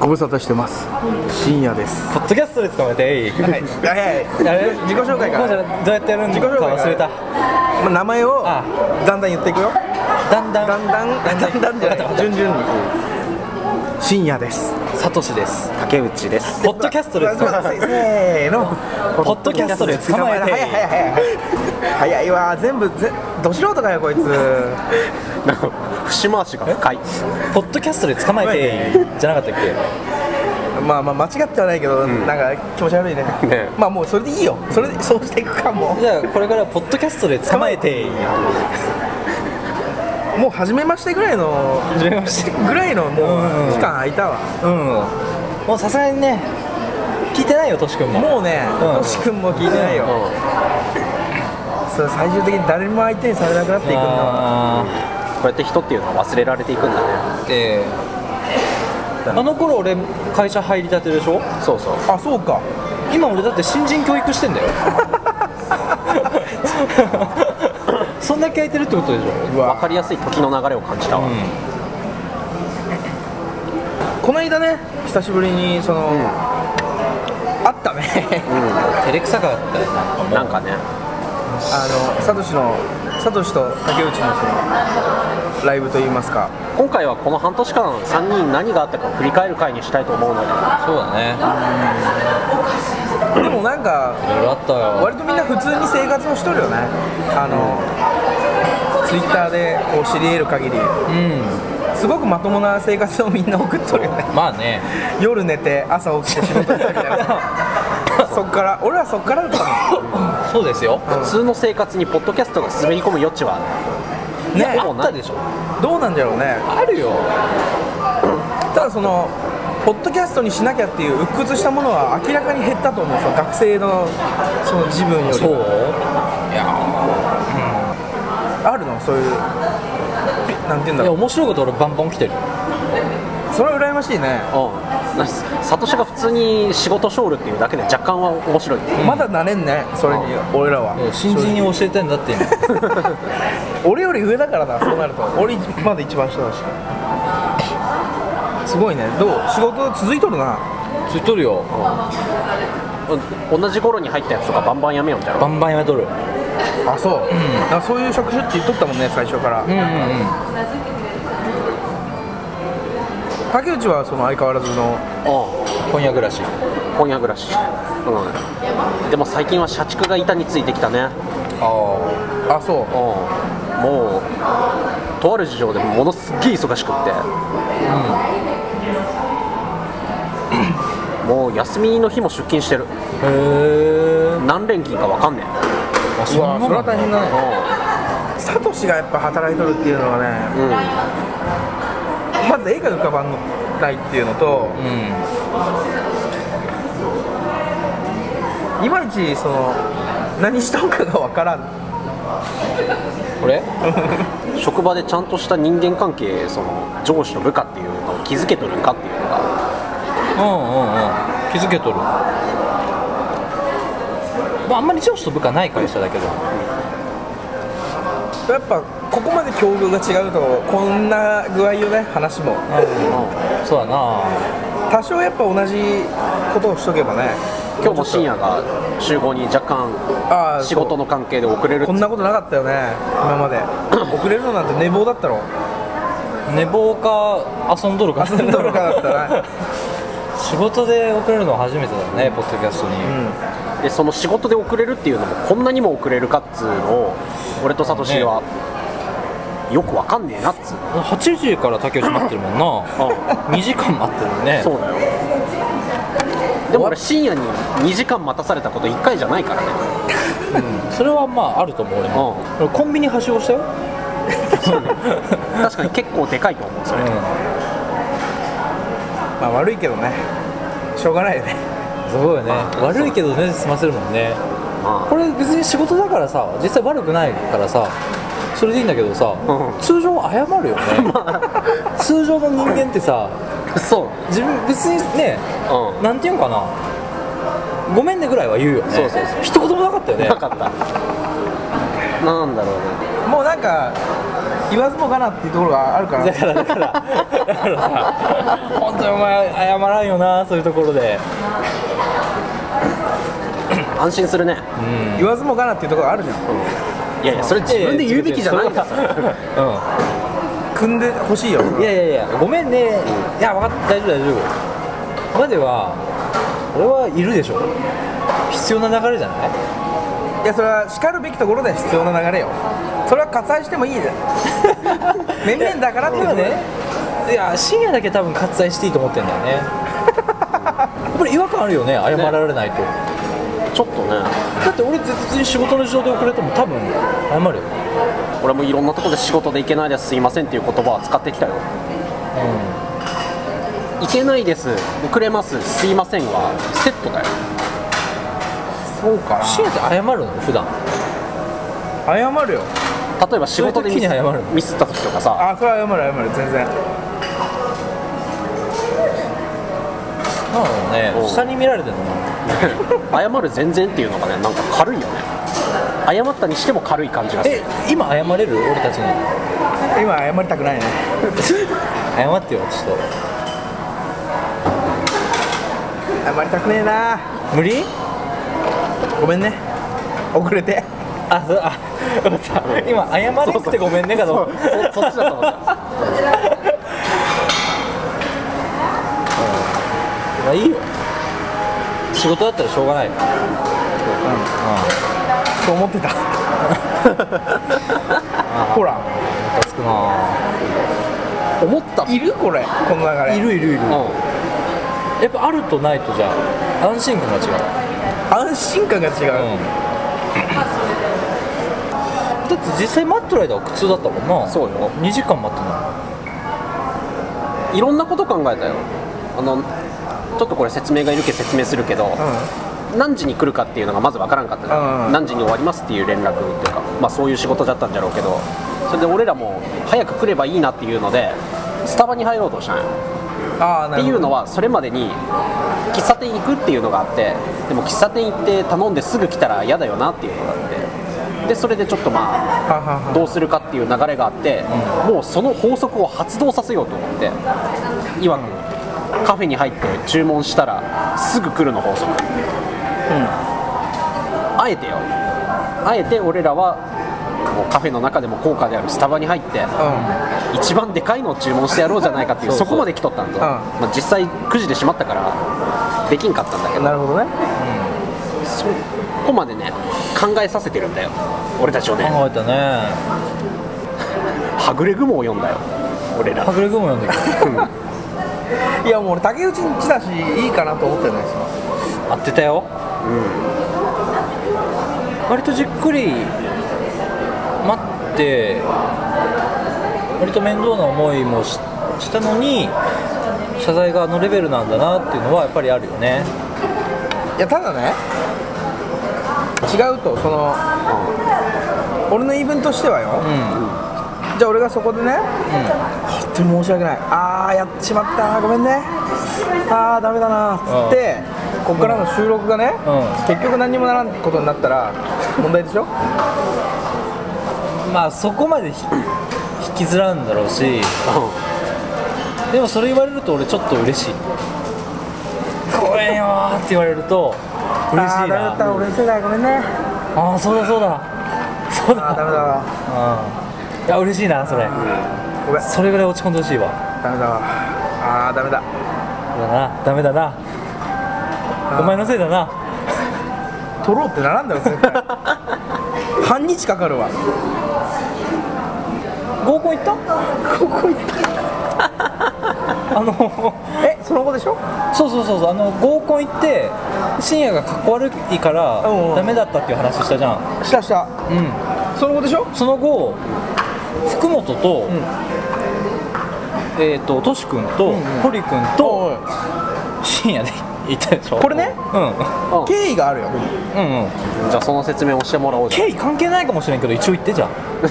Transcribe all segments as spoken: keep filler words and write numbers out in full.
ご無沙汰してます。深夜です。ポッドキャストで捕まえて。はい。自己紹介から。どうやってやるんですか。忘れた。まあ、名前をだんだん言っていくよ。だんだんだんだんだんだんじゃない。順々に。深夜です。サトシです。竹内です。ポッドキャストで捕まえて。せーの。ポッドキャストで捕まえて。早い早い早いわ。全部ぜど素人かよこいつ。なんか節回しが深い。ポッドキャストで捕まえてじゃなかったっけ？まあまあ間違ってはないけど、うん、なんか気持ち悪い ね, ねまあもうそれでいいよ。それでそうしていくかも。じゃあこれからポッドキャストで捕まえてもう初めましてぐらいの初めましてぐらいのもう期間空いたわ。うん、うん、もうさすがにね聞いてないよ。としくんももうね、としくんも聞いてないよ、うんうん、そう最終的に誰も相手にされなくなっていくんだわ。こうやって人っていうのは忘れられていくんだね。えー、あの頃俺会社入りたてでしょ。そうそう。あ、そうか。今俺だって新人教育してんだよ。そんだけ空いてるってことでしょ。分かりやすい時の流れを感じたわ。うん、この間ね、久しぶりにその、うん、あったね。うん、照れくさかったよね。なんかね。あのサトシのサトシと竹内のそのライブといいますか、今回はこの半年間さんにん何があったかを振り返る回にしたいと思うので。そうだね。でもなんかあったよ。割とみんな普通に生活をしとるよね。あの、うん、ツイッターでこう知り得る限り、うん、すごくまともな生活をみんな送っとるよね。まあね。夜寝て朝起きて仕事行ったみたいな。そっから俺はそっからだったの。そうですよ、うん、普通の生活にポッドキャストが滑り込む余地はね、あったでしょ。どうなんだろうね。あるよ。ただそのポッドキャストにしなきゃっていう鬱屈したものは明らかに減ったと思う。その学生のその自分より。そういや、うん、あるのそういうなんていうんだろう。いや面白いこと俺バンバン来てる。それは羨ましいね。うん、サトシが普通に仕事しょるっていうだけで若干は面白い、うん、まだ慣れんね、それに俺らは。新人に教えてんだって俺より上だからな、そうなると俺まだ一番下だしすごいね。どう仕事続いとるな。続いとるよ、うん、同じ頃に入ったやつとかバンバンやめよみたいな。バンバンやめとる。あ、そう、うん、だそういう職種って言っとったもんね、最初から。うんうんうん。竹内はその相変わらずの本屋暮らし。本屋暮らし、うん、でも最近は社畜が板についてきたね。ああ、そう、うん、もうとある事情でものすっげえ忙しくって、うん、もう休みの日も出勤してる。へえ。何連勤か分かんねえ。あ、そうなんだ。うわ、それは大変だね。うん、サトシがやっぱ働いとるっていうのはね、うん、まず絵が浮かばんのないっていうのと、うん、いまいちその何しとんかがわからん。これ職場でちゃんとした人間関係、その上司と部下っていうのを気づけとるかっていうのが、うんうんうん、気づけとる。まあ、あんまり上司と部下ない会社だけど、やっぱここまで境遇が違うとこんな具合よね、話も。うん、そうだな。多少やっぱ同じことをしとけばね。今日も深夜が集合に若干仕事の関係で遅れる。こんなことなかったよね、今まで。遅れるのなんて寝坊だったろ。寝坊か遊んどるか。遊んどるかだったね。仕事で遅れるのは初めてだね、ポッドキャストに。うん、でその仕事で遅れるっていうのもこんなにも遅れるかっつうのを俺とサトシはよくわかんねえなっつう。はちじから竹内待ってるもんな。ああ、にじかん待ってるもんね。そうだよ。でも俺深夜ににじかん待たされたこといっかいじゃないからね。うん、それはまああると思う。俺も、うん、俺コンビニはしごしたよ。確かに結構でかいと思うそれ。うん、まあ悪いけどね、しょうがないよね。そうよね、悪いけどね、済ませるもんね。ああ、これ別に仕事だからさ、実際悪くないからさ、それでいいんだけどさ、うん、通常謝るよね。通常の人間ってさ、そう自分別にね、うん、なんていうのかな、ごめんねぐらいは言うよね。そうそうそう、一言もなかったよね。なかった。なんだろうね、もうなんか言わずもがなっていうところがあるからだからだからだからさ本当にお前謝らんよな、そういうところで安心するね、うん、言わずもがなっていうところがあるじゃん、うん、いやいやそれ自分で言うべきじゃないんだうん、組んでほしいよ。いやいやいやごめんね、いや分かった大丈夫大丈夫までは俺はいるでしょ、必要な流れじゃない？いやそれは叱るべきところで必要な流れよ。それは割愛してもいいね面々だからっていうのね。いや深夜だけ多分割愛していいと思ってんだよねやっぱり違和感あるよね、謝られないと、ね、ちょっとね。だって俺絶対仕事の事情で遅れても多分謝るよ。俺もいろんなところで仕事で行けないですすいませんっていう言葉は使ってきたよ、うん、行けないです遅れますすいませんはセットだよ。そうかな。シンって謝るの普段。謝るよ。例えば仕事でミス、ミスった時とかさ。あ、それは謝る謝る全然。なるほどね。下に見られてるのかな。謝る全然っていうのがね、なんか軽いよね。謝ったにしても軽い感じがする。え、今謝れる？俺たちに。今謝りたくないね。謝ってよちょっと。謝りたくねえな。無理？ごめんね遅れて。あ、そう、あ、よかった今謝りなくてごめんねかと思った。そっちだと思った。いいよ仕事だったらしょうがないよ、うんうん、そう思ってたほらムカつくな思った。いるこれこの流れいるいるいる、うん、やっぱあるとないとじゃあ安心感が違う。安心感が違う、うん、だって実際待ってる間は苦痛だったもんな。そうよにじかん待ってない。いろんなこと考えたよ。あのちょっとこれ説明がいるけど説明するけど、うん、何時に来るかっていうのがまず分からんかったから、うんうん、何時に終わりますっていう連絡っていうか、まあ、そういう仕事だったんじゃろうけど、それで俺らも早く来ればいいなっていうのでスタバに入ろうとしたんよ。あっていうのはそれまでに喫茶店行くっていうのがあって、でも喫茶店行って頼んですぐ来たら嫌だよなっていうのがあって、でそれでちょっとまあどうするかっていう流れがあって、うん、もうその法則を発動させようと思っていわくカフェに入って注文したらすぐ来るの法則、うん、あえてよあえて俺らはカフェの中でも高価であるスタバに入って、うん、一番でかいのを注文してやろうじゃないかっていう、 そうそうそこまで来とったんだ、うんまあ、実際くじで閉まったからできんかったんだけど。なるほどね、うん、そこまでね考えさせてるんだよ俺たちをね。考えたねはぐれ雲を読んだよ俺ら。はぐれ雲を読んだけどいやもう俺竹内んちだしいいかなと思ってないですよ。合ってたよ、うん、割とじっくり待って割と面倒な思いも し, したのに謝罪があのレベルなんだなっていうのはやっぱりあるよね。いやただね違うとその、うん、俺の言い分としてはよ、うん、じゃあ俺がそこでね、うん、本当に申し訳ないあーやっちまったごめんねあーダメだなーっつって、うん、こっからの収録がね、うん、結局何にもならんことになったら問題でしょまあそこまで引きずらんだろうし、うん、でもそれ言われると俺ちょっと嬉しい。ごめんよーって言われると嬉しいな。あーダメだった俺せだごめんね。あーそうだそうだそうだあーダメだわうんいや嬉しいなそれ、うん、ごめんそれぐらい落ち込んでほしいわ。ダメだわあーダメだだなダメだなお前のせいだな取ろうってならんだろ絶対半日かかるわ。合コン行った？合コン行ったあのえ、その後でしょ？そうそうそうそうあの合コン行って深夜がかっこ悪いからダメだったっていう話したじゃん、うん、したしたうんその後でしょ？その後、福本と、うん、えーと、とし君と、うんうん、堀君と深夜で行ったでしょ？これね、うん、経緯があるよ、うんうん、じゃあその説明をしてもらおう。経緯関係ないかもしれんけど一応言ってじゃん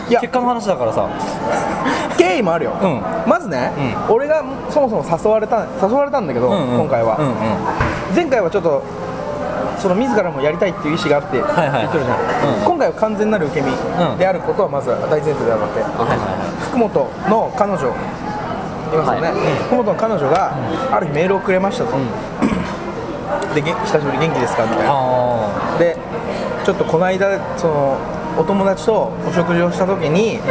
結果の話だからさ経緯もあるよ、うん、まずね、うん、俺がそもそも誘われた、誘われたんだけど、うんうん、今回は、うんうん、前回はちょっとその自らもやりたいっていう意思があって言ってるじゃん、うん、今回は完全なる受け身であることはまずは大前提であって、うん、福本の彼女いますよね、はい、福本の彼女がある日メールをくれましたと、うん、で久しぶり元気ですかみたいな、あでちょっとこの間そのお友達とお食事をした時に、うん、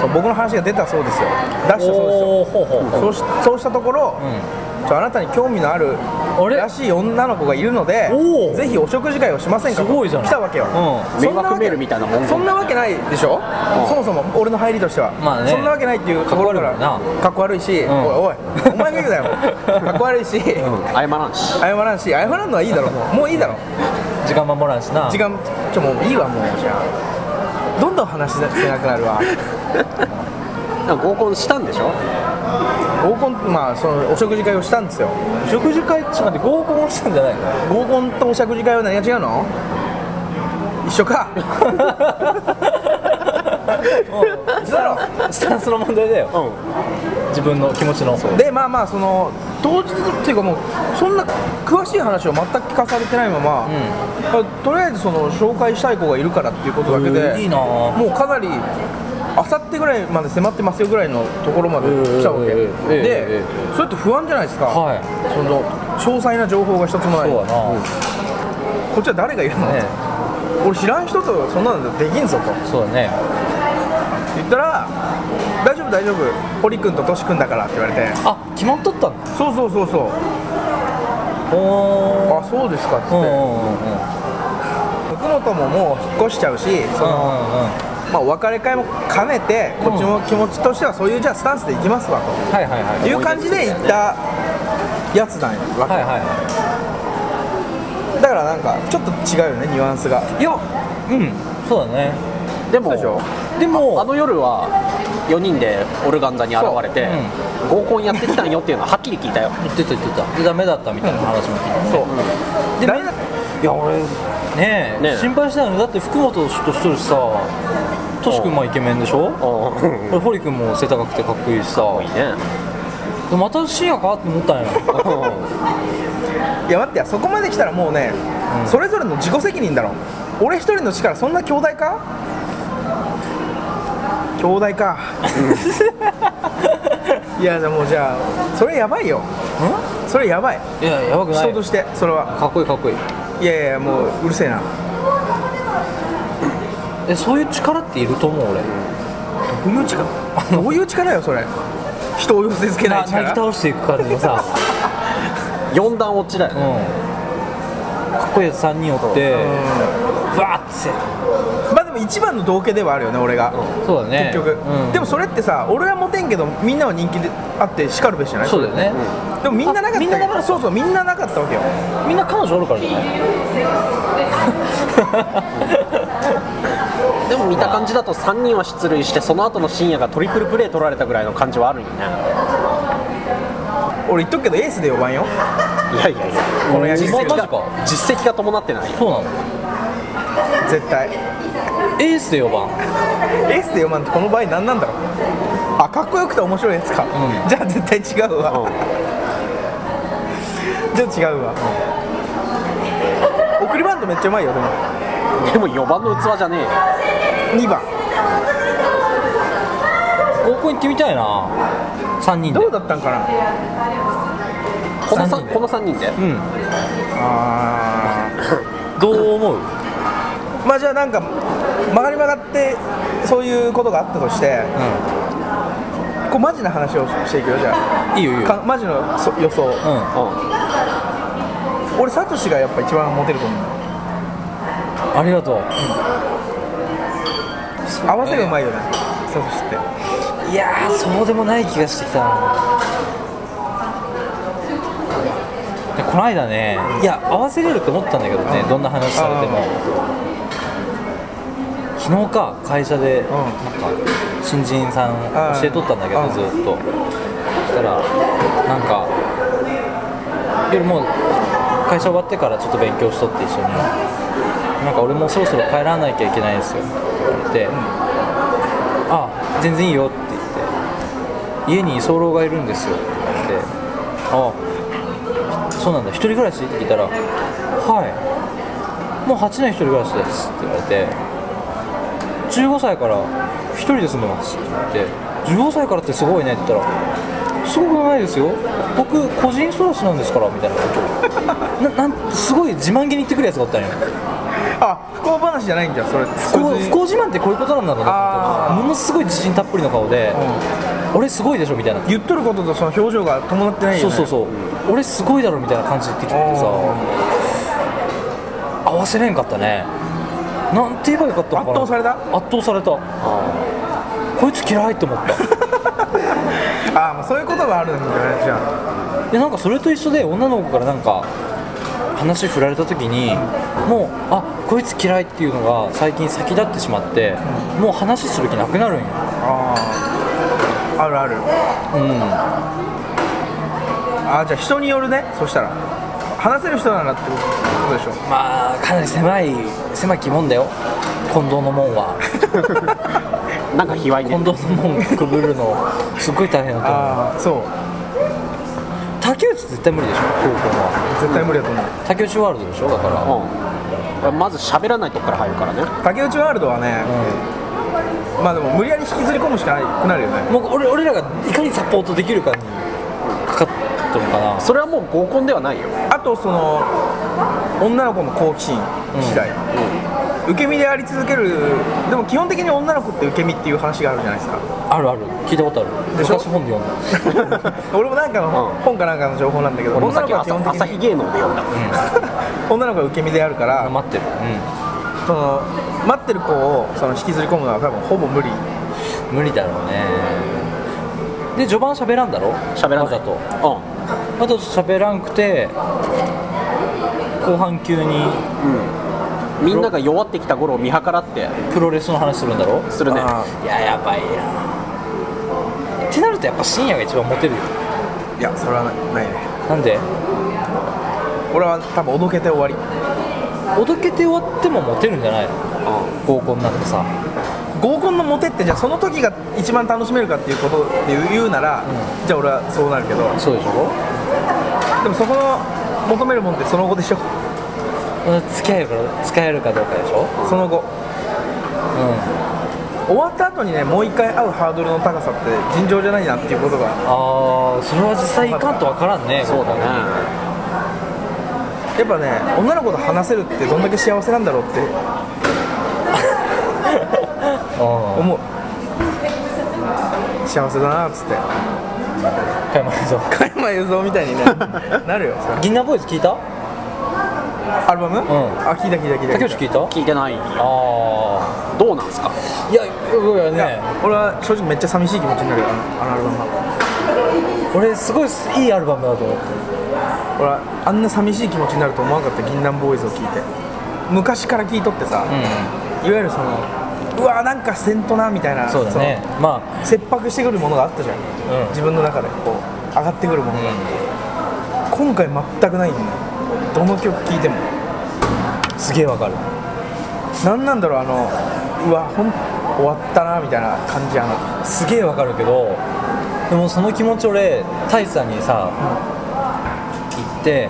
その僕の話が出たそうですよ、出したそうですよ、そうしたところ、うん、ちょあなたに興味のあるらしい女の子がいるのでぜひお食事会をしませんかと来たわけよ、うん、そんなわけメールみたいなもん、そんなわけないでしょ、うん、そもそも俺の入りとしては、まあね、そんなわけないっていうところからかっこ悪いし、うん、おいおいお前が言うだよかっこ悪いし、うん、謝らんし謝らんし謝らんのはいいだろうもういいだろ時間守らんしな時間ちょもういいわもうじゃあどんどん話せなくなるわなんか合コンしたんでしょ合コン、まあ、そのお食事会をしたんですよ。お食事会、ちょっと待って、合コンをしたんじゃないの？合コンとお食事会は何が違うの？一緒かうん、だろスタンスの問題だよ、うん、自分の気持ちので、まあまあその当日っていうかもうそんな詳しい話を全く聞かされてないまま、うん、とりあえずその紹介したい子がいるからっていうことだけでいいなもうかなりあさってぐらいまで迫ってますよぐらいのところまで来たわけ、えーえー、で、えー、それって不安じゃないですか、はい、その詳細な情報が一つもない、そうだな、うん、こっちは誰がいるの、ね、俺知らん人とそんなのできんぞとそうだね言ったら大丈夫大丈夫堀君とトシ君だからって言われてあ決まっとったのそうそうそうそうおあそうですかっつって福本ももう引っ越しちゃうしそのまあ、お別れ会も兼ねてこっちも気持ちとしてはそういうじゃあスタンスでいきますわと、うんはいはいはい、いう感じで行ったやつなんやわけ、はいはいはい、だからなんかちょっと違うよねニュアンスがいやうんそうだねでも、 でも あ, あの夜はよにんでオルガンザに現れて、うん、合コンやってきたんよっていうのははっきり聞いたよ言ってた言ってたでダメだったみたいな話も聞いた、ねうん、そう、うん、でダメだいや俺ねえ、ねえ心配したのだって福本としてるしさトシ君もイケメンでしょああホリ君も背高くてかっこいいしさいいねでまた深夜かって思ったんやいや待ってやそこまで来たらもうね、うん、それぞれの自己責任だろ俺一人の力そんな兄弟か兄弟か、うん、いやもうじゃあそれやばいよんそれやばいいややばくない人としてそれはかっこいいかっこいいいやいやもううるせえなえそういう力っていると思う俺どういう力どういう力よそれ人を寄せつけない力なぎ倒していく感じのさよん段落ちだよ、ねうん、かっこいいやつさんにんおってバーッてまあでも一番の道化ではあるよね俺が、うん、そうだね結局、うん、でもそれってさ俺はモテんけどみんなは人気であってしかるべしじゃないそうだよね、うん、でもみんななかったみんなだからそうそうみんななかったわけよみんな彼女おるからじゃないでも見た感じだとさんにんは出塁してその後の深夜がトリプルプレー取られたぐらいの感じはあるんよね俺言っとくけどエースでよばんよいやいやいやこの実績が実績が伴ってないそうなの絶対エースでよばんエースでよばんってこの場合何なんだろうあ、かっこよくて面白いやつか、うん、じゃあ絶対違うわ、うん、じゃあ違うわ、うん、送りバントめっちゃうまいよでもでもよばんの器じゃねえよにばん合コン行ってみたいなさんにんでどうだったんかなこのさんにんでこのさんにんでうんあどう思うまあじゃあなんか曲がり曲がってそういうことがあったとして、うん、こうマジな話をしていくよじゃあいいよいいよマジの予想、うんうん、俺サトシがやっぱ一番モテると思うありがとう、うん、合わせがうまいよねサトシっていやーそうでもない気がしてきたでこの間ねいや合わせれると思ったんだけどね、うん、どんな話されても昨日か会社で、うん、なんか新人さん教えとったんだけどずっとそしたらなんか夜もう会社終わってからちょっと勉強しとって一緒になんか俺もそろそろ帰らなきゃいけないんですよって言われて、うん、あ、全然いいよって言って家に居候がいるんですよって言われてあ、ちそうなんだ、一人暮らしって聞いたら、はい、もうはちねん一人暮らしですって言われて、じゅうごさいから一人で住んでますって言って、じゅうごさいからってすごいねって言ったら、すごくないですよ、僕個人ソースなんですからみたいなことをななんすごい自慢げに言ってくるやつがあったんや。あ、不幸話じゃないんじゃんそれ。不幸、不幸自慢ってこういうことなんだろうな。ものすごい自信たっぷりの顔で、うん、俺すごいでしょみたいな、言っとることとその表情が伴ってないよね。そうそうそう、うん、俺すごいだろみたいな感じで言ってきてさ、合わせれんかったね。なんて言えばよかったのかな。圧倒された、圧倒された。あ、こいつ嫌いって思ったああ、そういうことがあるんじゃないじゃん。でなんかそれと一緒で、女の子からなんか話振られた時に、もうあこいつ嫌いっていうのが最近先立ってしまって、うん、もう話する気なくなるんよ。ああ、あるある。うん、ああ、じゃあ人によるね。そしたら話せる人なんだってことでしょ。まあかなり狭い狭き門だよ、近藤の門はなんか卑猥ね、近藤の門くぐるのすっごい大変だと思う。ああ、そう、竹内絶対無理でしょ、高校は。絶対無理だと思う。竹内ワールドでしょ、だから、うん、まず喋らないとこから入るからね。竹内ワールドはね、うん、まあでも無理やり引きずり込むしかなくなるよね。もう 俺, 俺らがいかにサポートできるかにかかってるのかな。それはもう合コンではないよ。あとその女の子の好奇心次第、うんうん、受け身であり続ける。でも基本的に女の子って受け身っていう話があるじゃないですか。あるある、聞いたことあるでしょ、昔本で読んだ俺もなんかの、うん、本かなんかの情報なんだけど、女の子は基本的に朝日芸能で読んだ、うん、女の子は受け身であるから待ってる、うん、その待ってる子をその引きずり込むのは多分ほぼ無理無理だろうね。で、序盤喋らんだろ、喋らんだと、うん、あと喋らんくて後半急に、うん、みんなが弱ってきた頃を見計らってプロレスの話するんだろ。するね。いや、やばいやってなると、やっぱ深夜が一番モテるよ。いや、それは な, ないね。なんで？俺は多分おどけて終わり。おどけて終わってもモテるんじゃないの？うん、合コンなんてさ、合コンのモテって、じゃあその時が一番楽しめるかっていうことで言うなら、うん、じゃあ俺はそうなるけど。そうでしょ。でもそこの求めるもんってその後でしょ。付き合えるから、使えるかどうかでしょ、その後、うん、終わった後にね、もう一回会うハードルの高さって尋常じゃないなっていうことが。ああ、それは実際いかんとわからんね。そうだね。やっぱね、女の子と話せるってどんだけ幸せなんだろうって思う。幸せだなっつって加山雄三、加山雄三みたいに、ね、なるよ。銀河ボーイズ聞いた？アルバム？うん、あ、聞いた聞いた聞いた。竹内聞いた？聞いてない。あー、どうなんすか？いや、いやね、いや俺は正直めっちゃ寂しい気持ちになるよ、あのアルバムは。俺すごいいいアルバムだと思って。俺はあんな寂しい気持ちになると思わなかった。銀杏ボーイズを聞いて、昔から聞いとってさ、うん、いわゆるそのうわなんかせんとなみたいな、そうだね、まあ切迫してくるものがあったじゃん、うん、自分の中でこう上がってくるものが、うん、今回全くないんだよ。どの曲聴いてもすげえわかる。なんなんだろう、あのうわほん終わったなみたいな感じやな。すげえわかるけど、でもその気持ち俺太さんにさ、うん、言って、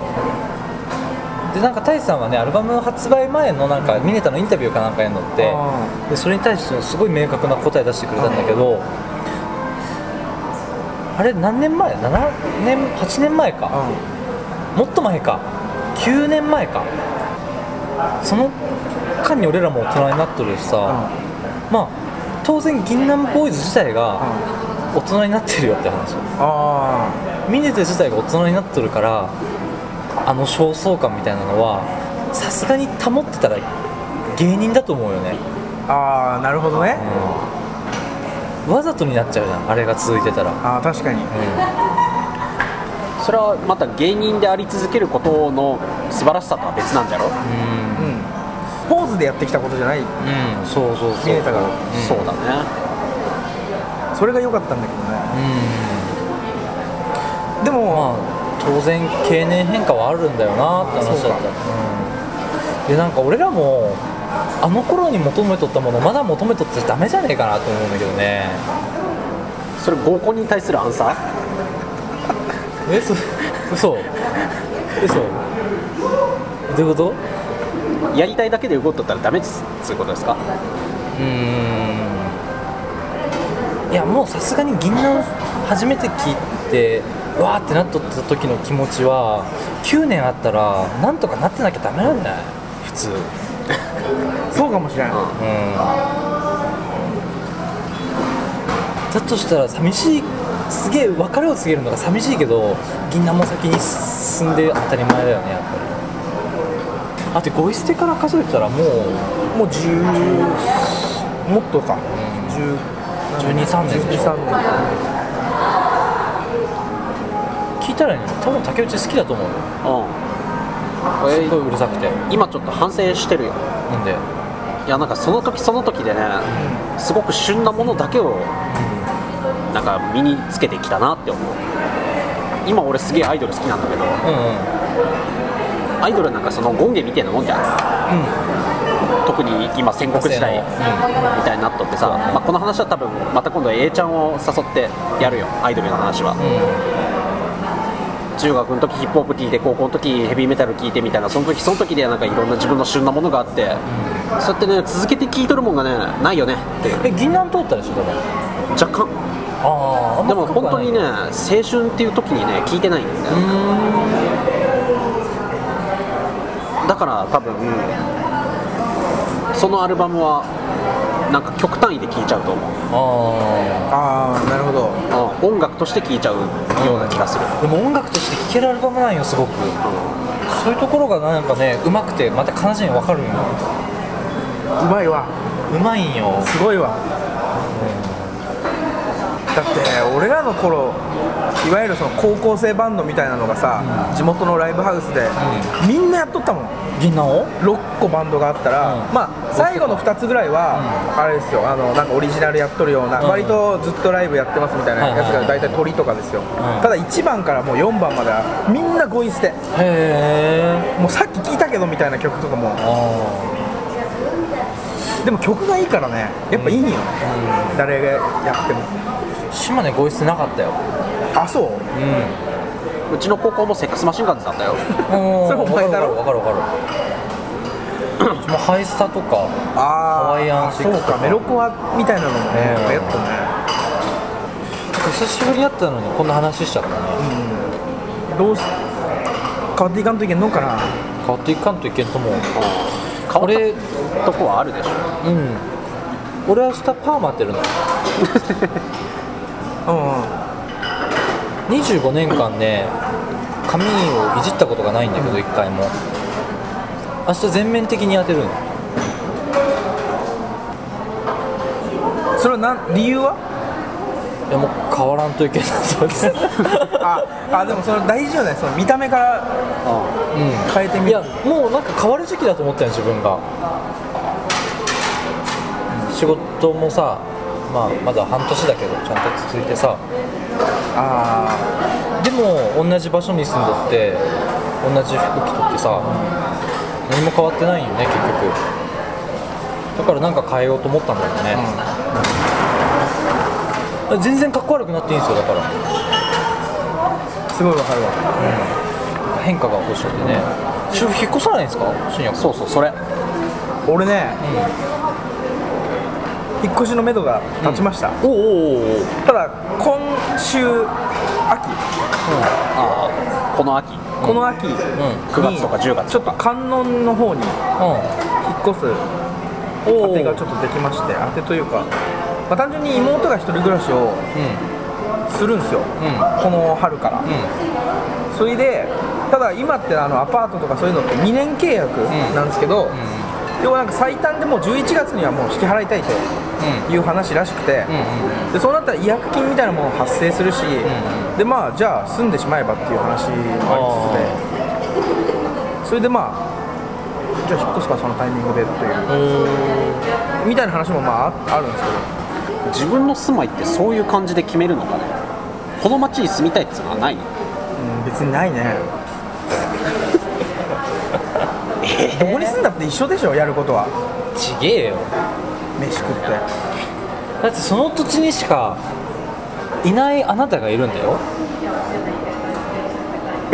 でなんか太さんはね、アルバム発売前のなんかミネタのインタビューかなんかやんのって、うん、でそれに対してすごい明確な答え出してくれたんだけど、うん、あれ何年前ななねんはちねんまえか、うん、もっと前かきゅうねんまえか、その間に俺らも大人になってるしさ、うん、まあ当然銀杏ボーイズ自体が大人になってるよって話。あ、ミネテ自体が大人になってるから、あの焦燥感みたいなのはさすがに保ってたら芸人だと思うよね。ああ、なるほどね、うん、わざとになっちゃうじゃん、あれが続いてたら。ああ、確かに、うん、それはまた芸人であり続けることの素晴らしさとは別なんじゃろう。うん、ポーズでやってきたことじゃない。うん、そうそうそう。見えたから、うん、そうだね。それが良かったんだけどね。うん、でも、まあ、当然経年変化はあるんだよなって話だった。うん、でなんか俺らもあの頃に求めとったものまだ求めとってダメじゃねえかなと思うんだけどね。それ合コンに対するアンサー？え、そう。嘘。どういうこと？やりたいだけで動いとったらダメです、そういうことですか？うーん、いやもうさすがに銀杏初めて聞いてわーってなっとった時の気持ちはきゅうねんあったらなんとかなってなきゃダメなんじゃない？普通そうかもしれない、うんうん、だとしたら寂しい、すげえ別れを告げるのが寂しいけど銀杏も先に進んで当たり前だよね、やっぱり。あとゴイ捨てから数えたらもうもうじゅうもっとか、うん、じゅうに、じゅうさんねんでしょ。聞いたらね、多分竹内好きだと思うよ。うん、すごいうるさくて今ちょっと反省してるよ。なんで？いやなんかその時その時でね、うん、すごく旬なものだけを、うん、なんか身につけてきたなって思う。今俺すげえアイドル好きなんだけど、うんうん、アイドルなんかそのゴンゲみたいなもんじゃん、うん、特に今戦国時代みたいになっとってさ、うん、まあ、この話は多分また今度 A ちゃんを誘ってやるよ、アイドルの話は、うん、中学の時ヒップホップ聴いて高校の時ヘビーメタル聴いてみたいな、その時その時でなんかいろんな自分の旬なものがあって、うん、そうやってね続けて聴いとるもんがねないよねっていう。え、銀杏通ったでしょ、だから若干。ああ、でも本当にね青春っていう時にね聴いてないんだよね。だから多分、うん、そのアルバムはなんか曲単位で聴いちゃうと思う。ああ、なるほど、うん、音楽として聴いちゃうような気がする、うん、でも音楽として聴けるアルバムなんよ、すごく、うん、そういうところがなんかね、うまくて、また彼女に分かるんよ。うまいわ、うまいんよ、すごいわ、うん、だって俺らの頃いわゆるその高校生バンドみたいなのがさ、うん、地元のライブハウスで、うん、みんなやっとったもん。銀杏をろっこバンドがあったら、うん、まあ最後のふたつぐらいは、うん、あれですよ、あのなんかオリジナルやっとるような、うん、割とずっとライブやってますみたいなやつが大体鳥とかですよ、うん、ただいちばんからもうよんばんまではみんなゴイ捨て、へー、もうさっき聞いたけどみたいな曲とかも。あ、でも曲がいいからね、やっぱいいんよね、うん、誰がやっても。島根ゴイ捨てなかったよ。あ、そう、うん、うちの高校もセックスマシンガンズだったよ。それも前だろ。分かる分かる分かる。うちもハイスタとかハワイアンシックスとかメロコアみたいなのもね、流行ったね。久しぶりにやったのにこんな話しちゃったね、うん、どうし変わっていかんといけんのかな。変わっていかんといけんと思う。変わったとこはあるでしょ。うん、俺は明日パーマってるの。うん、にじゅうごねんかんね、髪をいじったことがないんだけど、一回も。明日全面的に当てるの。それはなん、理由は？いや、もう変わらんといけない。そうです。ああ、でもそれ大事よね、その見た目から変えてみる、うん、いや、もうなんか変わる時期だと思ったよ、自分が。仕事もさ、まあ、まだ半年だけど、ちゃんと続いてさ、あでも同じ場所に住んどって同じ服着とってさ、何も変わってないよね結局。だからなんか変えようと思ったんだよね、うんうん、全然かっこ悪くなっていいんですよ。だからすごいわかるわ、うん、変化が欲しくてね。主婦引っ越さないんですか、信也。そうそう、それ俺ね、うん、引っ越しのめどが立ちました、うん、おおおお。ただ今週秋、うん、あこの秋、この秋に、うん、くがつとかじゅうがつとかちょっと観音の方に引っ越す当てがちょっとできまして、当てというか、まあ、単純に妹が一人暮らしをするんですよ、うん、この春から、うん、それで、ただ今ってあのアパートとかそういうのってにねん契約なんですけど、うんうん、要はなんか最短でもうじゅういちがつにはもう引き払いたいという話らしくて、うんうん、でそうなったら違約金みたいなものが発生するし、うん、でまあじゃあ住んでしまえばっていう話もありつつで、それでまあじゃあ引っ越すかそのタイミングでっていうみたいな話もまああるんですけど。自分の住まいってそういう感じで決めるのかね。この町に住みたいっていうのはない、うん、別にないね。どこに住んだって一緒でしょ、やることは。ちげえよ、飯食って。だってその土地にしかいないあなたがいるんだよ。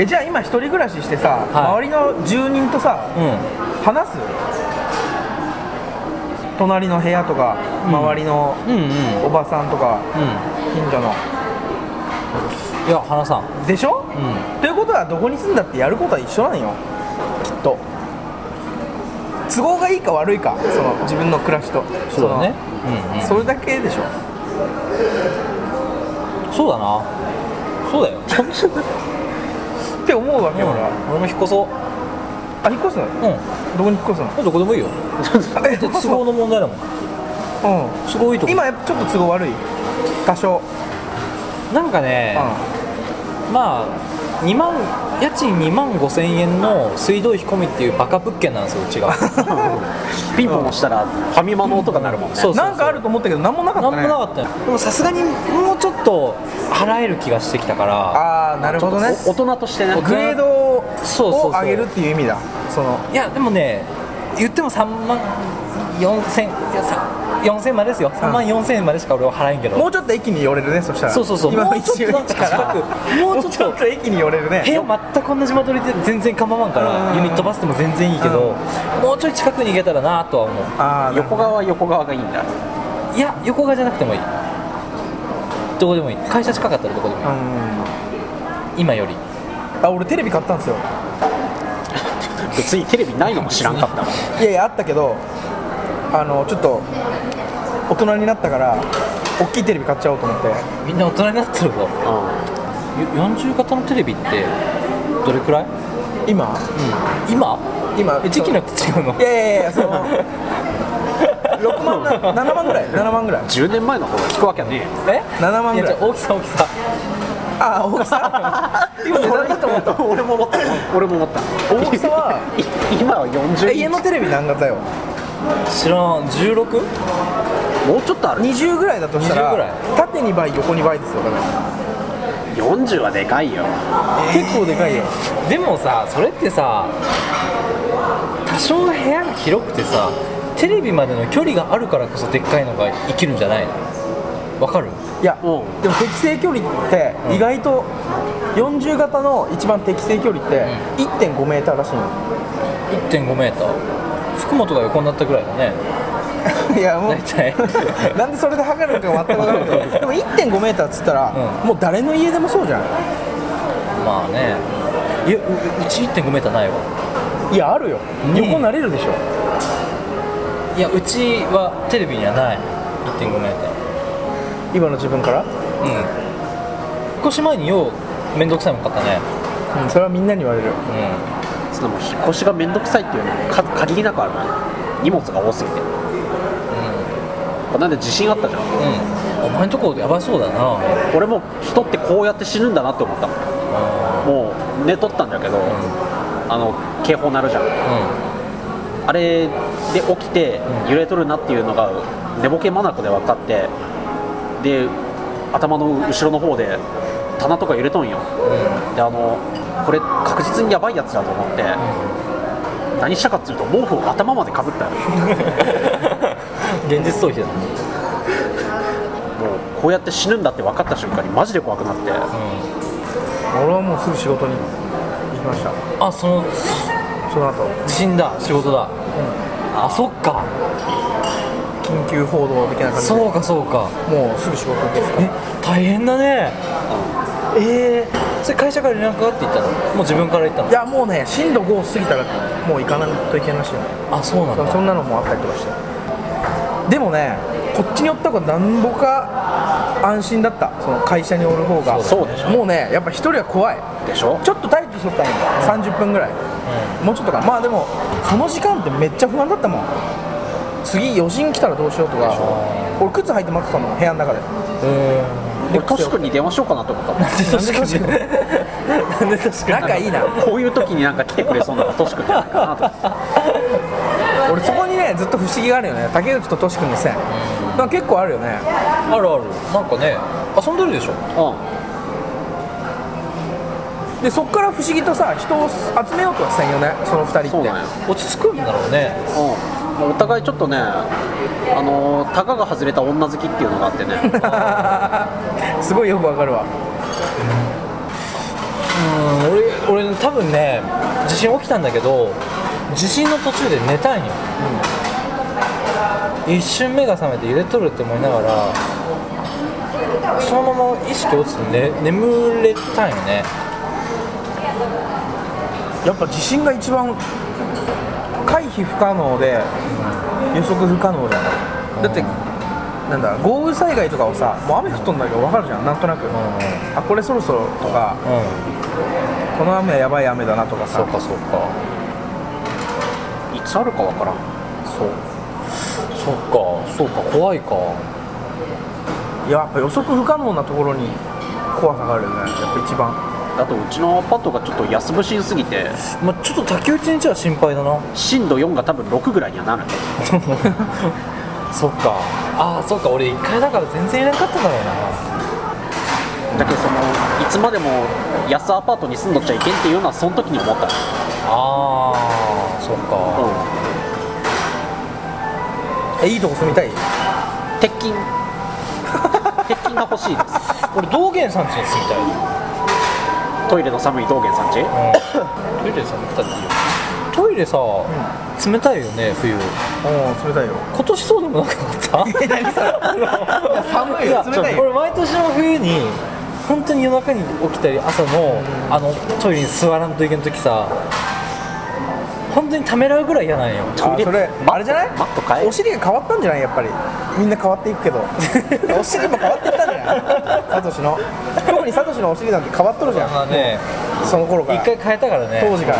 えじゃあ今一人暮らししてさ、はい、周りの住人とさ、うん、話す？隣の部屋とか、うん、周りのおばさんとか、うん、近所の。いや話さんでしょ、うん、ということはどこに住んだってやることは一緒なんよきっと。都合がいいか悪いか、その自分の暮らしと。そうだね、うんうん、それだけでしょ。そうだな、そうだよって思うわけ、うん、俺は。俺も引っ越そう。あ、引っ越すの？うん。どこに引っ越すの？どこでもいいよ都合の問題だもん。うん、都合いいとこ。今ちょっと都合悪い？多少なんかね、うん、まあにまん家賃にまんごせんえんの水道費込みっていうバカ物件なんですよ、うちがピンポン押したらファミマの音が鳴るもんね、うん、そうそうそう。なんかあると思ったけど、なんもなかったね。なんもなかったよ。でもさすがにもうちょっと払える気がしてきたから。あー、なるほどね。大人としてね、グレードを上げるっていう意味だ。そうそうそう。そのいや、でもね、言ってもさんまんよんせんえんまでですよ。さんまんよんせんえんまでしか俺は払えんけど、もうちょっと駅に寄れるね。そしたらそうそうそう、今のいちよりいちからもうちょっと駅に寄れるね。部屋全く同じ間取りで全然構わんから、ユニットバスでも全然いいけど、もうちょい近くに行けたらなとは思う。あ、横側は横側がいいんだ。いや、横側じゃなくてもいい、どこでもいい。会社近かったらどこでもいい、うん、今より。あ、俺テレビ買ったんですよ別にテレビないのも知らんかったもんいやいや、あったけど、あのちょっと大人になったから大きいテレビ買っちゃおうと思って。みんな大人になってるぞ、うん、よんじゅうがたのテレビってどれくらい今、うん、今今時期によって違うの。いやいやいや、そのろくまんなななまんぐらい、ななまんぐらい。じゅうねんまえの方が聞くわけねえ。え、ななまんぐらい。大きさ大きさ、ああ大きさ今それだと思った俺も思った俺も思った大きさは今はよんじゅうインチ。家のテレビ何型よ？知らん。 じゅうろく? もうちょっとある。にじゅうぐらいだとしたら縦にばい横にばいですよ。だからよんじゅうはでかいよ、えー、結構でかいよ。でもさ、それってさ、多少部屋が広くてさ、テレビまでの距離があるからこそでっかいのが生きるんじゃないの？わかる？いや、うん、でも適正距離って意外とよんじゅう型の一番適正距離って いってんごメーターらしいの。 いってんごメーター。福本が横になったぐらいだねいやもうなんでそれで測るのか全く分からないけどでも いってんごメーターっつったら、うん、もう誰の家でもそうじゃん。まあね、いや、うち いってんごメーターないわ。いやあるよ、横になれるでしょ、うん、いや、うちはテレビにはない いってんごメーター。今の自分から、うん、引っ越し前にようめんどくさいもん買ったね、うん、それはみんなに言われる、うん。そのもう引っ越しがめんどくさいっていうのも限りなくあるね、荷物が多すぎて、うん、なんで地震あったじゃん、うん、お前んとこやばそうだな。俺も人ってこうやって死ぬんだなって思ったもん、うん、もう寝とったんだけど、うん、あの警報鳴るじゃん、うん、あれで起きて揺れとるなっていうのが寝ぼけまなこで分かって、で頭の後ろの方で棚とか揺れとんよ、うん、であのこれ確実にやばいやつだと思って、うん、何したかっていうと毛布を頭までかぶったよ現実逃避だね。もうこうやって死ぬんだって分かった瞬間にマジで怖くなって、うん、俺はもうすぐ仕事に行きました。あ、そのその後地震だ、仕事だ、うん、あ、そっか、緊急報道的な感じで。そうかそうか、もうすぐ仕事ですか。え、大変だね、うん、えーそれ会社から連絡があって言ったの？もう自分から言ったの？いやもうね、震度ご過ぎたらもう行かないといけないし、ね、あ、そうなんだ。 そ, そんなのもあったりとかして。でもね、こっちに寄った方がなんぼか安心だった。その会社に寄る方が。そうでしょ。もうね、やっぱ一人は怖いでしょ。ちょっと待機しとったんや、うん、さんじゅっぷんぐらい、うん、もうちょっとか。まあでもその時間ってめっちゃ不安だったもん。次余震来たらどうしようとか。俺靴履いて待ってたの、部屋の中で。へー。でトシ君に電話しようかなと思ったなんでトシ君なんでトシ君仲いいなこういう時になんか来てくれそうなのがトシ君じゃないかなと俺そこにね、ずっと不思議があるよね、竹内とトシ君の線、うん、なんか結構あるよね。あるある。なんかね、遊んでるでしょ、うん、で、そっから不思議とさ、人を集めようとはせんよね、そのふたりって。そう落ち着くんだろうね、うん。お互いちょっとね、あのー、タガが外れた女好きっていうのがあってねすごいよくわかるわ。うん、俺、多分ね、地震起きたんだけど、地震の途中で寝たんよ、うん、一瞬目が覚めて揺れとるって思いながらそのまま意識落ちて、ね、眠れたんよね。やっぱ地震が一番回避不可能で予測不可能だよ、うん、だってなんだ豪雨災害とかをさ、もう雨降っとんだけど分かるじゃん、なんとなく、うん、あ、これそろそろとか、うん、この雨はやばい雨だなとかさ。そうかそうか、いつあるか分からん。そうそっか、そうか、怖いか。いや、やっぱ予測不可能なところに怖さがあるよね、やっぱ一番。あとうちのパッドがちょっと安不信すぎて、まあ、ちょっと竹内にちは心配だな。震度よんが多分ろくぐらいにはなるね。そっか、ああそっか、俺いっかいだから全然いなかったんだろうな。だけどそのいつまでも安アパートに住んどっちゃいけんっていうのはその時に思った。ああそっか、うん、えいいとこ住みたい。鉄筋鉄筋が欲しいです。俺道玄さん家に住みたい。トイレの寒い道玄さん家、うん、トイレ寒くたっていいよ。トイレさ、うん冷たいよね、冬。うん、冷たいよ。今年そうでもなくなった。え、何さ。寒いよ、冷たいよ。俺毎年の冬に本当に夜中に起きたり朝の、うん、あのトイレに座らんといけんときさ、本当にためらうぐらい嫌なんよ。あ、それあれじゃない？マット変え。お尻が変わったんじゃないやっぱり。みんな変わっていくけど。お尻も変わっていったんじゃない？サトシの。特にサトシのお尻なんて変わっとるじゃん。まあね、その頃から。一回変えたからね。当時から。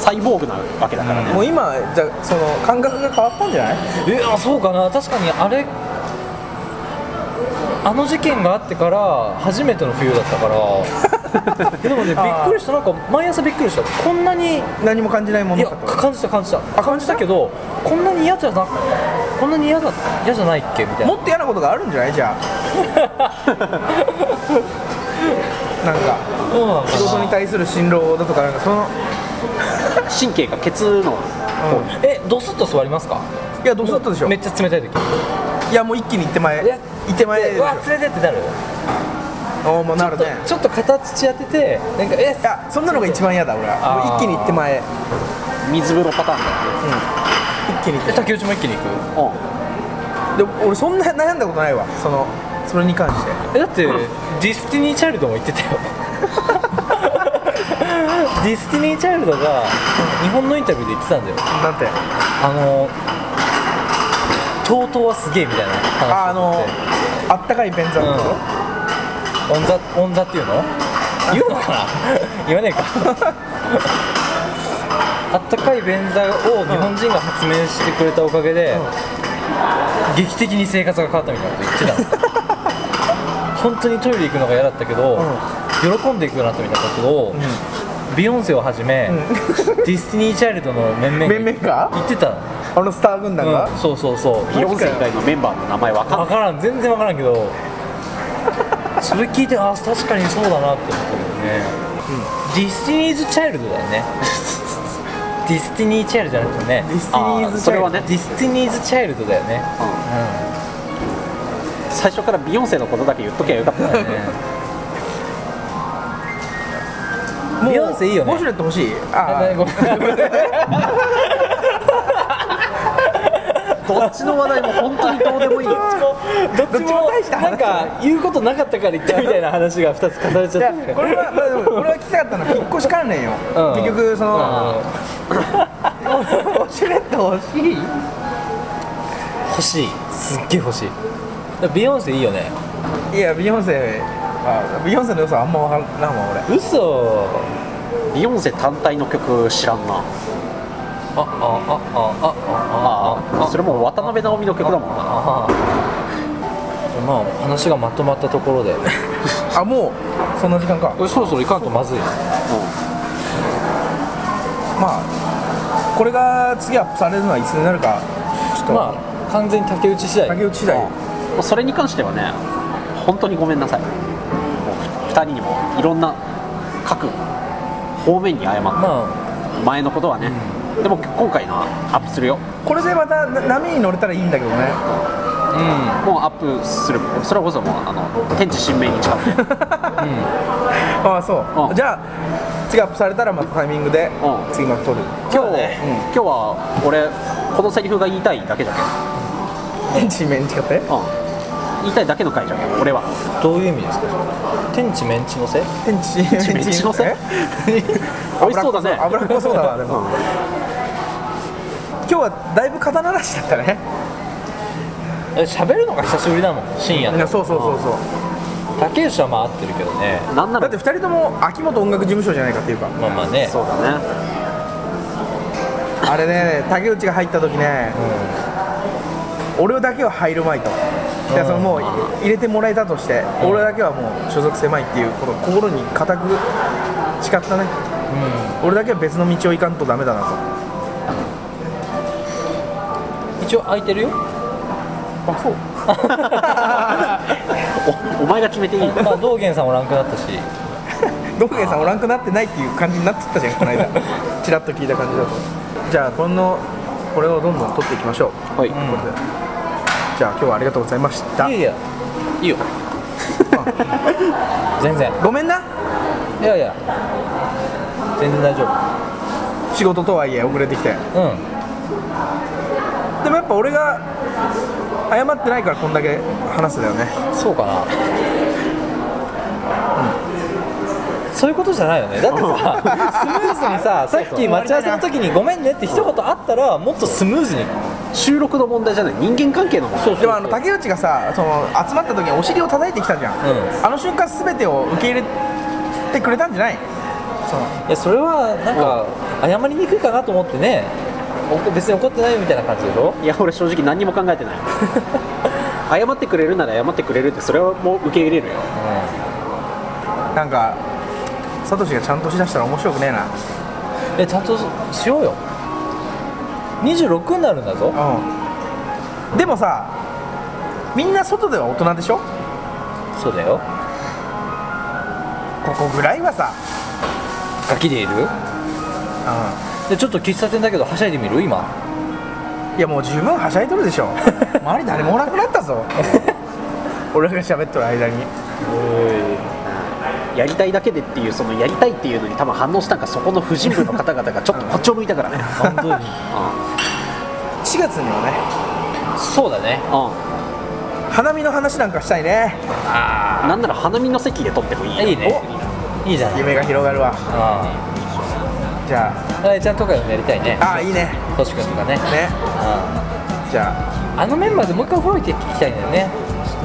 サイボーグなわけだからね、うん、もう今じゃその感覚が変わったんじゃない？えー、そうかな。確かにあれあの事件があってから初めての冬だったからでもねびっくりした。なんか毎朝びっくりした。こんなに何も感じないものだった。いや感じた感じた感じたけどこんなに嫌じゃなこんなに嫌だ嫌じゃないっけみたいな。もっと嫌なことがあるんじゃないじゃあなんか仕事に対する辛労だとかなんかその神経がケツの、うん、えドスッと座りますか？いやドスッとでしょ。めっちゃ冷たい時。いやもう一気に行って前。いや行って前で。うわ冷たいってなる。おもうなるね。ちょっと片土当ててなんかえいやそんなのが一番嫌だ俺は。もう一気に行って前。水風呂パターンだ。うん。一気に行って。竹内も一気に行く。うん。で俺そんな悩んだことないわその。それに関してえだって、うん、ディスティニー・チャイルドも言ってたよディスティニー・チャイルドが日本のインタビューで言ってたんだよ。なんてあの トートー はすげえみたいな話。ああのあったかい便座のこと、うん、オンザ、オンザっていうの言うのかな言わねえかあったかい便座を日本人が発明してくれたおかげで、うん、劇的に生活が変わったみたいなこと言ってたの本当にトイレ行くのが嫌だったけど、うん、喜んでいくようになったみたいなことを、うん、ビヨンセをはじめ、うん、ディスティニー・チャイルドの面々が言ってたあのスター軍団が、うん、そうそうそうビヨンセ以外のメンバーの名前分かんない分からん、全然分からんけどそれ聞いて、あ確かにそうだなって思ったけどね、うん、ディスティニーズ・チャイルドだよねディスティニー・チャイルドじゃなくてねディスティニーズ・チャイルド、ね、ディスティニーズ・チャイルドだよね、うんうん最初からビヨンセのことだけ言っときゃよかったねビヨンセいいよね。ウォシュレット欲しい。ああごめんどっちの話題も本当にどうでもいいよどっちもなんか言うことなかったから言ったみたいな話がふたつ重ねちゃったこれは、まあ、でも俺は聞きたかったのは引っ越し関連よ、うん、結局そのウォシュレット欲しい欲しいすっげえ欲しい。ビヨンセいいよね。いやビヨンセあビヨンセの良さあんま分からんわ俺。嘘。ビヨンセ単体の曲知らんな。ああああああああそれも渡辺直美の曲だもんな。ああまあ話がまとまったところで。あもうそんな時間か。そろそろいかんとまずい。うん。まあこれが次アップされるのはいつになるかちょっと。まあ完全に竹内次第。竹内次第。それに関してはね、本当にごめんなさい。ふたりにもいろんな各方面に謝った、まあ、前のことはね、うん、でも今回のアップするよ。これでまた波に乗れたらいいんだけどね、うん、もうアップする。それこそもうあの天地神明に誓って、うん、ああそう、うん、じゃあ次アップされたらまたタイミングで次の撮る。今日、ね、うん、今日は俺このセリフが言いたいだけじゃけん。天地メンチかって、うん、言いたいだけの回じゃけん俺は。どういう意味ですか。天地メンチのせ天地メンチのせ美味しそうだね。脂っこそうだわでも、うん、今日はだいぶ肩慣らしだったね。喋るのが久しぶりだもん深夜の。そうそうそうそう、竹内はまあ合ってるけどね。なんならだってふたりとも秋元音楽事務所じゃないかっていうか。まあまあね、そうだね。あれね、竹内が入った時ね、うん、俺だけは入るまいと、うん、いやそのもう入れてもらえたとして、うん、俺だけはもう所属狭いっていうことを心に固く誓ったね、うん、俺だけは別の道を行かんとダメだなと、うん、一応空いてるよ。あ、そうお, お前が決めていいの。まあ道元さんおらんくなったし道元さんおらんくなってないっていう感じになってったじゃんこの間チラッと聞いた感じだと。じゃあこのこれをどんどん取っていきましょう。はい、うん、じゃあ今日はありがとうございました。いやいやいいよ全然ごめんな。いやいや全然大丈夫。仕事とはいえ遅れてきて、うん、でもやっぱ俺が謝ってないからこんだけ話すだよね。そうかな、うん、そういうことじゃないよね。だってさスムーズにさ、さっき待ち合わせの時にごめんねって一言あったらもっとスムーズに。収録の問題じゃない、人間関係の問題。そうそうそう。でもあの竹内がさ、その集まった時にお尻を叩いてきたじゃん、うん、あの瞬間全てを受け入れてくれたんじゃない。そういやそれはなんか謝りにくいかなと思ってね。別に怒ってないみたいな感じでしょ。いや俺正直何にも考えてない謝ってくれるなら謝ってくれるってそれはもう受け入れるよ、うん、なんかサトシがちゃんとしだしたら面白くねえな。え、ちゃんとしようよ。にじゅうろくになるんだぞ、うん、でもさみんな外では大人でしょ。そうだよ。ここぐらいはさガキでいる。うんでちょっと喫茶店だけどはしゃいでみる今。いやもう十分はしゃいとるでしょ周り誰もおらなくなったぞ俺が喋っとる間にやりたいだけでっていう、そのやりたいっていうのに多分反応したんか、そこの婦人部の方々がちょっとこっちを向いたからね本当に、うん、しがつにはね。そうだね、うん、花見の話なんかしたいね。あなんなら花見の席で撮ってもいい、ね、いいね。いいじゃん、夢が広がるわ。あじゃあ、あれちゃんとかやりたいね。ああ、いいね。トシ君とかね。ね。ああじゃあ、あのメンバーでもう一回フォロー行って聞きたいんだよね。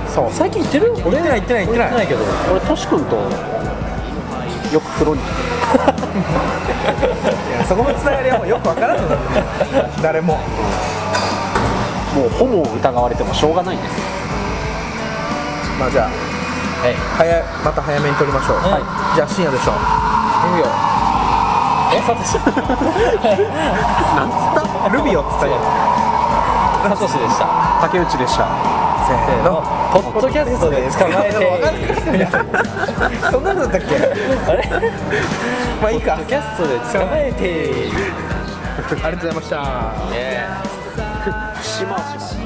そう。最近行ってる？俺行ってない行ってない行ってない。行ってないけど。俺トシ君とよく風呂に行ってる。いやそこのつながりはもうよくわからんのだよね。誰も。もうホモを疑われてもしょうがないんですよ。まあじゃあ、はい、早また早めに撮りましょう。はい。じゃあ深夜でしょ。いいよ。え、サトシなんつったルビオっつったよ。サトシでした。竹内でした。せーのポッドキャストで捕まえてそんなのだったっけあれまあいいか。ポッドキャストで捕まえてありがとうございました。節回し